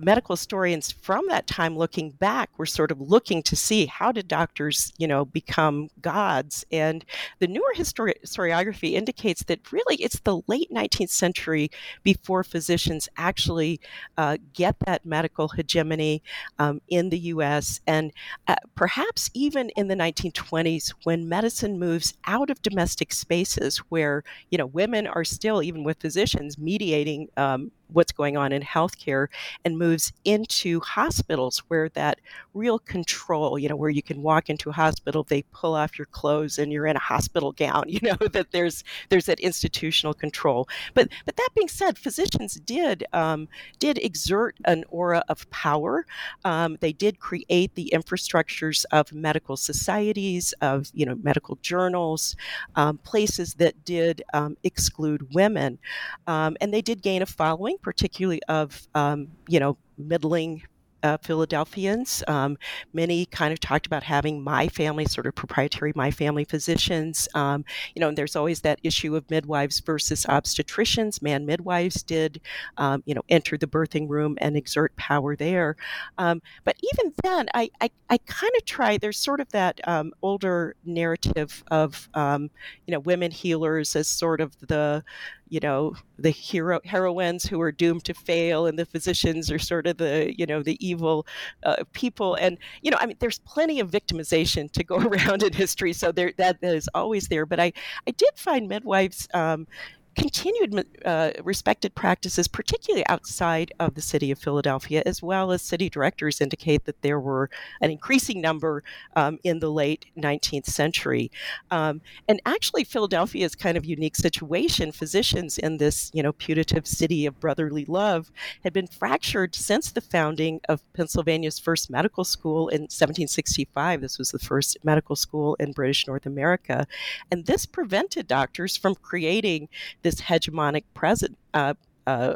medical historians from that time looking back were sort of looking to see how did doctors, you know, become gods. And the newer histori- historiography indicates that really it's the late nineteenth century before physicians actually uh, get that medical hegemony um, in the U S and uh, perhaps even in the nineteen twenties when medicine moves out of domestic spaces where, you know, women are still, even with physicians, mediating um, what's going on in healthcare, and moves into hospitals where that real control, you know, where you can walk into a hospital, they pull off your clothes and you're in a hospital gown, you know, that there's there's that institutional control. But but that being said, physicians did um, did exert an aura of power. Um, they did create the infrastructures of medical societies, of, you know, medical journals, um, places that did um, exclude women. Um, and they did gain a following, particularly of, um, you know, middling uh, Philadelphians. Um, many kind of talked about having my family, sort of proprietary my family physicians. Um, you know, and there's always that issue of midwives versus obstetricians. Man, midwives did, um, you know, enter the birthing room and exert power there. Um, but even then, I I, I kind of try, there's sort of that um, older narrative of, um, you know, women healers as sort of the, you know, the hero heroines who are doomed to fail, and the physicians are sort of the, you know, the evil uh, people. And, you know, I mean, there's plenty of victimization to go around in history. So there, that, that is always there. But I, I did find midwives um, continued uh, respected practices, particularly outside of the city of Philadelphia, as well as city directors indicate that there were an increasing number um, in the late nineteenth century. Um, and actually, Philadelphia's kind of unique situation, physicians in this, you know, putative city of brotherly love had been fractured since the founding of Pennsylvania's first medical school in seventeen sixty-five. This was the first medical school in British North America. And this prevented doctors from creating this hegemonic present, uh, uh,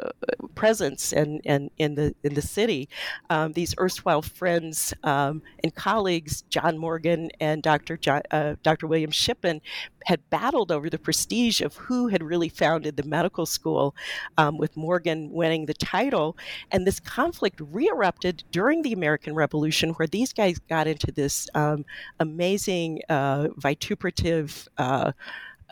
presence and in, in, in the in the city. Um, these erstwhile friends um, and colleagues, John Morgan and Doctor John, uh, Doctor William Shippen, had battled over the prestige of who had really founded the medical school, um, with Morgan winning the title. And this conflict re-erupted during the American Revolution, where these guys got into this um, amazing uh, vituperative uh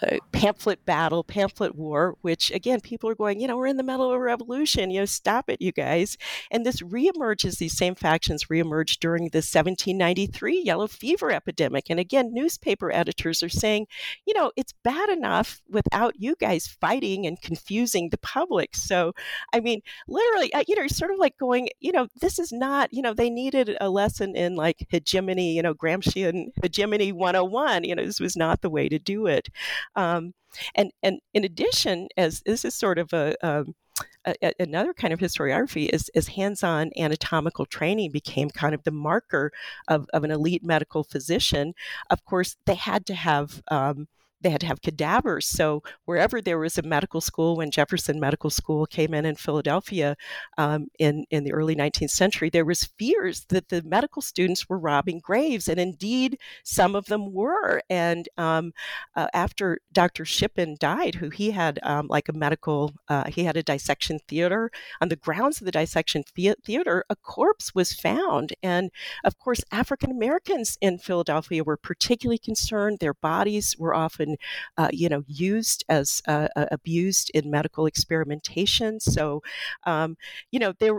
Uh, pamphlet battle, pamphlet war, which again, people are going, you know, we're in the middle of a revolution, you know, stop it, you guys. And this reemerges, these same factions reemerge during the seventeen ninety-three yellow fever epidemic. And again, newspaper editors are saying, you know, it's bad enough without you guys fighting and confusing the public. So, I mean, literally, uh, you know, sort of like going, you know, this is not, you know, they needed a lesson in like hegemony, you know, Gramscian hegemony one oh one, you know, this was not the way to do it. Um, and, and in addition, as this is sort of a, um, a, another kind of historiography, is, is hands-on anatomical training became kind of the marker of, of an elite medical physician. Of course, they had to have... Um, They had to have cadavers. So wherever there was a medical school, when Jefferson Medical School came in in Philadelphia um, in, in the early nineteenth century, there was fears that the medical students were robbing graves. And indeed, some of them were. And um, uh, after Doctor Shippen died, who he had um, like a medical, uh, he had a dissection theater. On the grounds of the dissection the- theater, a corpse was found. And of course, African Americans in Philadelphia were particularly concerned. Their bodies were often And, uh, you know, used as uh, abused in medical experimentation. So, um, you know, there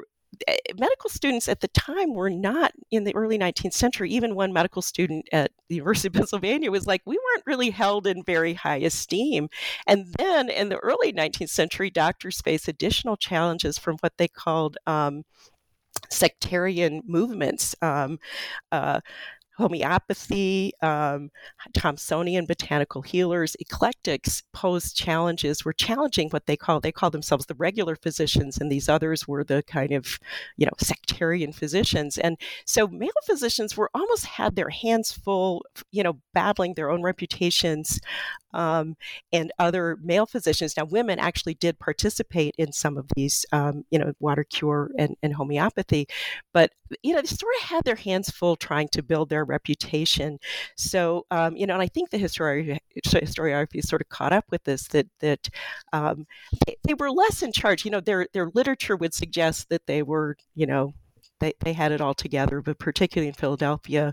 medical students at the time were not, in the early nineteenth century, even one medical student at the University of Pennsylvania was like, we weren't really held in very high esteem. And then in the early nineteenth century, doctors faced additional challenges from what they called um, sectarian movements. Um, uh, Homeopathy, um, Thompsonian botanical healers, eclectics posed challenges, were challenging what they call, they call themselves the regular physicians, and these others were the kind of, you know, sectarian physicians. And so male physicians were almost had their hands full, you know, battling their own reputations um, and other male physicians. Now, women actually did participate in some of these, um, you know, water cure and, and homeopathy, but, you know, they sort of had their hands full trying to build their reputation. So, um, you know, and I think the historiography, historiography sort of caught up with this, that that um, they, they were less in charge. You know, their their literature would suggest that they were, you know, they, they had it all together, but particularly in Philadelphia,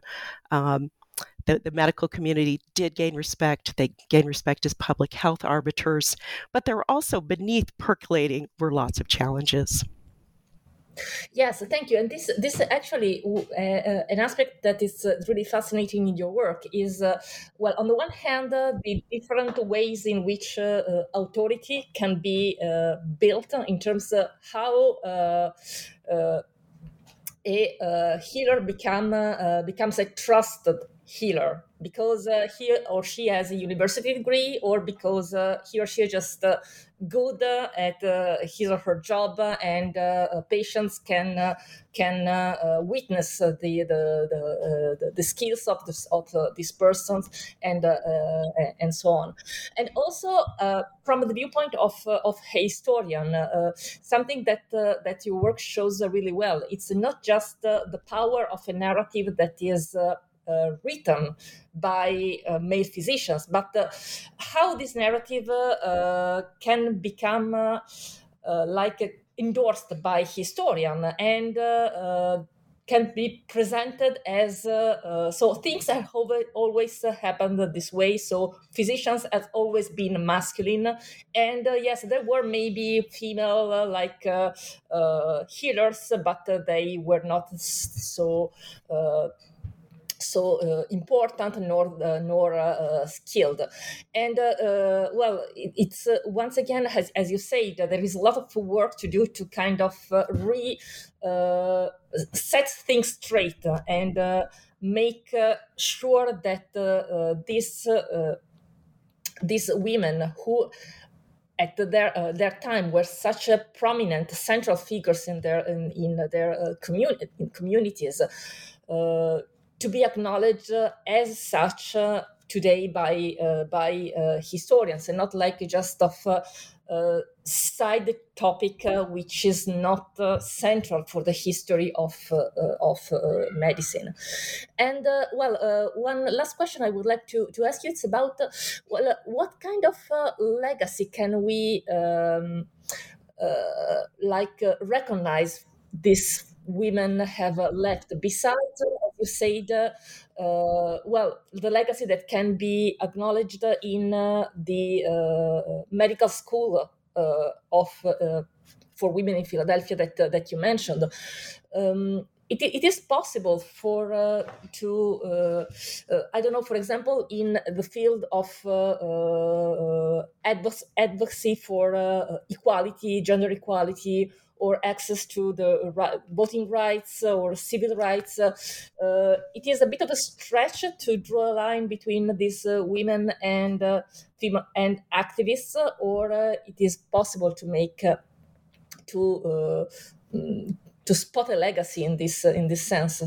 um, The, the medical community did gain respect. They gained respect as public health arbiters, but there were also beneath percolating were lots of challenges. Yes, thank you. And this this actually uh, uh, an aspect that is uh, really fascinating in your work is, uh, well, on the one hand, uh, the different ways in which uh, uh, authority can be uh, built in terms of how uh, uh, a uh, healer become uh, becomes a trusted healer, because uh, he or she has a university degree, or because uh, he or she is just uh, good uh, at uh, his or her job, uh, and uh, patients can uh, can uh, uh, witness uh, the the the, uh, the skills of this of uh, these persons, and uh, uh, and so on. And also uh, from the viewpoint of uh, of a historian, uh, something that uh, that your work shows really well. It's not just uh, the power of a narrative that is Uh, Uh, written by uh, male physicians, but uh, how this narrative uh, uh, can become uh, uh, like uh, endorsed by historian and uh, uh, can be presented as, uh, uh, so things have always happened this way, so physicians have always been masculine, and uh, yes, there were maybe female uh, like uh, uh, healers, but uh, they were not so uh, so uh, important nor uh, nor uh, skilled. And uh, uh, well, it, it's uh, once again, as, as you said, uh, there is a lot of work to do to kind of uh, re uh, set things straight and uh, make uh, sure that uh, uh, these uh, these women who at their uh, their time were such a prominent central figures in their in, in their uh, community in communities. Uh, to be acknowledged uh, as such uh, today by uh, by uh, historians, and not like just of uh, uh, side topic uh, which is not uh, central for the history of uh, of uh, medicine. And uh, well, uh, one last question I would like to, to ask you. It's about uh, well, uh, what kind of uh, legacy can we um, uh, like uh, recognize these women have uh, left besides? Uh, said, uh, uh, well, the legacy that can be acknowledged in uh, the uh, medical school uh, of uh, for women in Philadelphia that uh, that you mentioned. Um, it, it is possible for uh, to uh, uh, I don't know, for example, in the field of uh, uh, advocacy for uh, equality, gender equality, or access to the voting rights or civil rights. Uh, uh, it is a bit of a stretch to draw a line between these uh, women and uh, fem- and activists, or uh, it is possible to make uh, to uh, to spot a legacy in this uh, in this sense.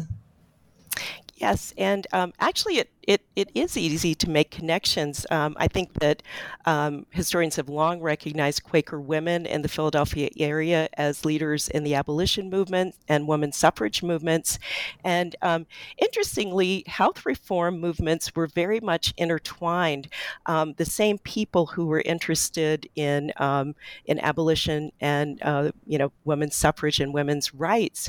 Yes, and um, actually, it, it, it is easy to make connections. Um, I think that um, historians have long recognized Quaker women in the Philadelphia area as leaders in the abolition movement and women's suffrage movements. And um, interestingly, health reform movements were very much intertwined. Um, the same people who were interested in um, in abolition and uh, you know, women's suffrage and women's rights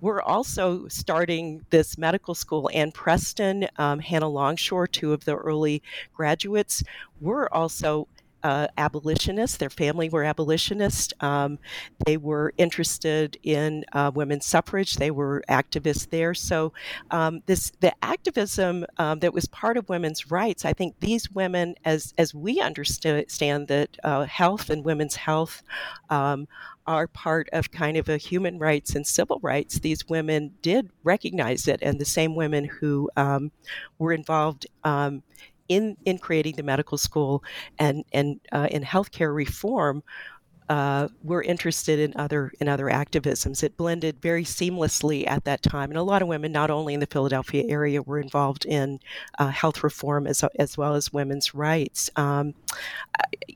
were also starting this medical school. Ann Preston, um, Hannah Longshore, two of the early graduates, were also uh, abolitionists. Their family were abolitionists. Um, they were interested in uh, women's suffrage. They were activists there. So um, this the activism um, that was part of women's rights, I think these women, as, as we understand that uh, health and women's health um, are part of kind of a human rights and civil rights, these women did recognize it. And the same women who um, were involved um, in in creating the medical school and, and uh, in healthcare reform uh, were interested in other in other activisms. It blended very seamlessly at that time. And a lot of women, not only in the Philadelphia area, were involved in uh, health reform as, as well as women's rights. Um,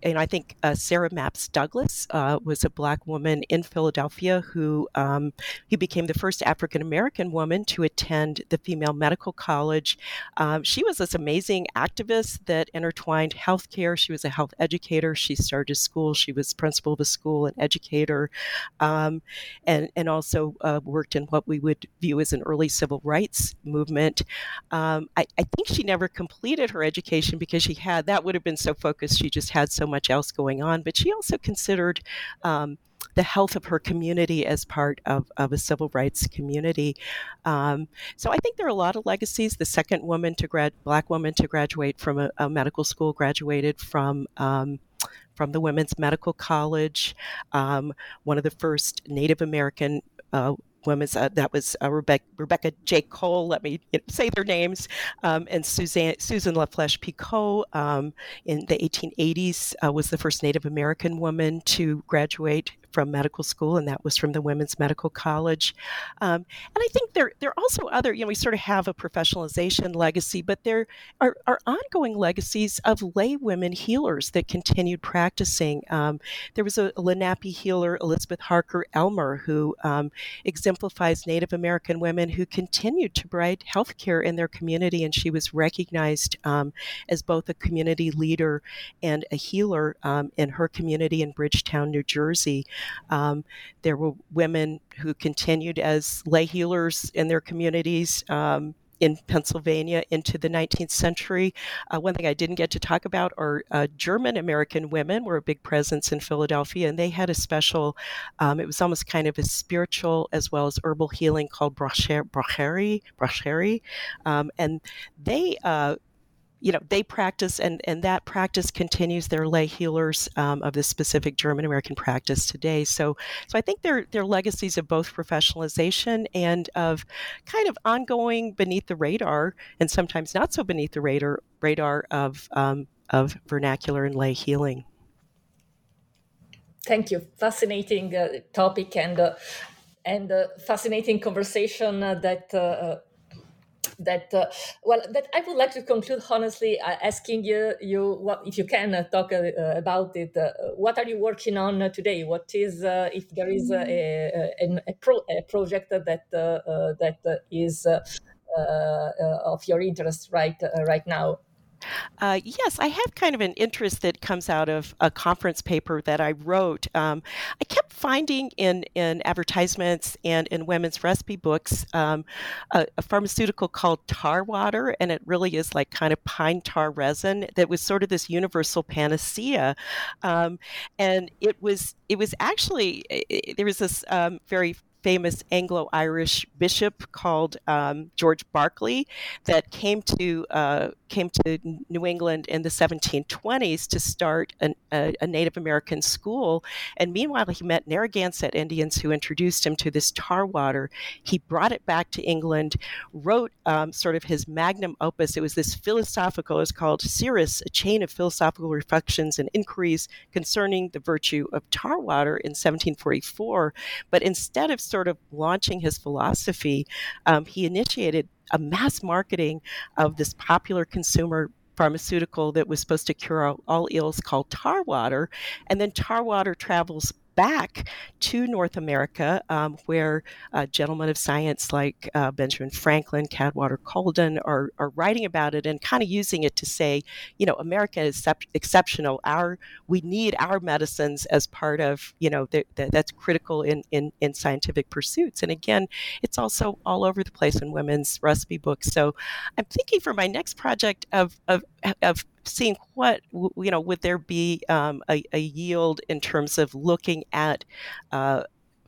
and I think uh, Sarah Mapps Douglas uh, was a Black woman in Philadelphia who um, who became the first African-American woman to attend the Female Medical College. Um, she was this amazing activist that intertwined healthcare. She was a health educator. She started a school. She was principal of a school and educator, um, and, and also uh, worked in what we would view as an early civil rights movement. Um, I, I think she never completed her education because she had, that would have been so focused. She just had so much else going on, but she also considered um, the health of her community as part of, of a civil rights community. Um, so I think there are a lot of legacies. The second woman to grad, Black woman to graduate from a, a medical school graduated from um, from the Women's Medical College. Um, one of the first Native American uh Women's, uh, that was uh, Rebecca, Rebecca J. Cole, let me say their names, um, and Suzanne, Susan LaFleche Picot um, in the eighteen eighties uh, was the first Native American woman to graduate from medical school, and that was from the Women's Medical College. Um, and I think there, there are also other, you know, we sort of have a professionalization legacy, but there are, are ongoing legacies of lay women healers that continued practicing. Um, there was a Lenape healer, Elizabeth Harker Elmer, who um, exemplifies Native American women who continued to provide healthcare in their community, and she was recognized um, as both a community leader and a healer um, in her community in Bridgetown, New Jersey. Um, there were women who continued as lay healers in their communities um, in Pennsylvania into the nineteenth century. Uh, one thing I didn't get to talk about are uh, German-American women were a big presence in Philadelphia, and they had a special, um, it was almost kind of a spiritual as well as herbal healing called brasher, brasherie, brasherie, um, and they uh You know, they practice, and, and that practice continues. They're lay healers um, of this specific German-American practice today. So so I think they're, they're legacies of both professionalization and of kind of ongoing beneath the radar, and sometimes not so beneath the radar, radar of, um, of vernacular and lay healing. Thank you. Fascinating uh, topic and uh, and uh, fascinating conversation uh, that... Uh, That uh, well, that I would like to conclude honestly, uh, asking you, you what, if you can uh, talk uh, about it. Uh, what are you working on uh, today? What is uh, if there is a a, a, pro, a project that uh, uh, that uh, is uh, uh, of your interest right uh, right now? Uh, yes, I have kind of an interest that comes out of a conference paper that I wrote. Um, I kept finding in, in advertisements and in women's recipe books um, a, a pharmaceutical called tar water, and it really is like kind of pine tar resin that was sort of this universal panacea. Um, and it was it was actually, it, there was this um, very famous Anglo-Irish bishop called um, George Berkeley that came to uh, came to New England in the seventeen twenties to start an, a, a Native American school. And meanwhile, he met Narragansett Indians who introduced him to this tar water. He brought it back to England, wrote um, sort of his magnum opus. It was this philosophical, it's called Siris, a chain of philosophical reflections and inquiries concerning the virtue of tar water in seventeen forty-four. But instead of sort of launching his philosophy, um, he initiated a mass marketing of this popular consumer pharmaceutical that was supposed to cure all ills called tar water. And then tar water travels back to North America, um, where uh, gentlemen of science like uh, Benjamin Franklin, Cadwallader Colden are, are writing about it and kind of using it to say, you know, America is sep- exceptional. Our we need our medicines as part of, you know, the, the, that's critical in, in, in scientific pursuits. And again, it's also all over the place in women's recipe books. So I'm thinking for my next project of of of seeing what, you know, would there be um, a, a yield in terms of looking at uh,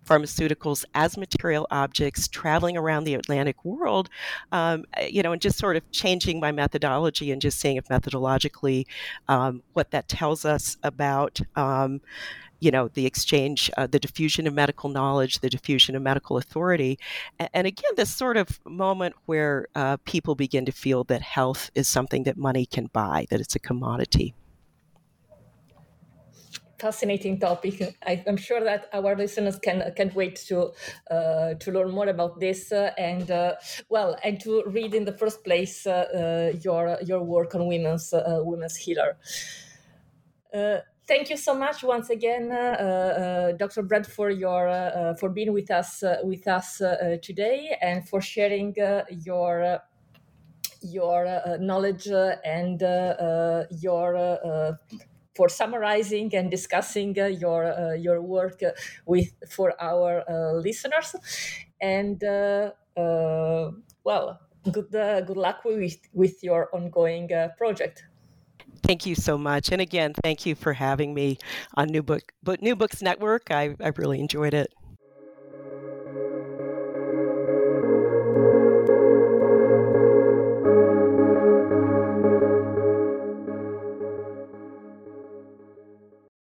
pharmaceuticals as material objects traveling around the Atlantic world, um, you know, and just sort of changing my methodology and just seeing if methodologically um, what that tells us about, um, you know, the exchange, uh, the diffusion of medical knowledge, the diffusion of medical authority. And, and again, this sort of moment where uh, people begin to feel that health is something that money can buy, that it's a commodity. fascinating topic. I, I'm sure that our listeners can can't wait to uh, to learn more about this uh, and uh, well and to read in the first place uh, uh, your your work on women's uh, women's healer. Uh, Thank you so much once again, uh, uh, Doctor Brandt, for your uh, for being with us uh, with us uh, today and for sharing uh, your uh, your uh, knowledge uh, and uh, uh, your uh, for summarizing and discussing uh, your uh, your work uh, with for our uh, listeners, and uh, uh, well, good uh, good luck with with your ongoing uh, project. Thank you so much. And again, thank you for having me on New Book, New Books Network. I, I really enjoyed it.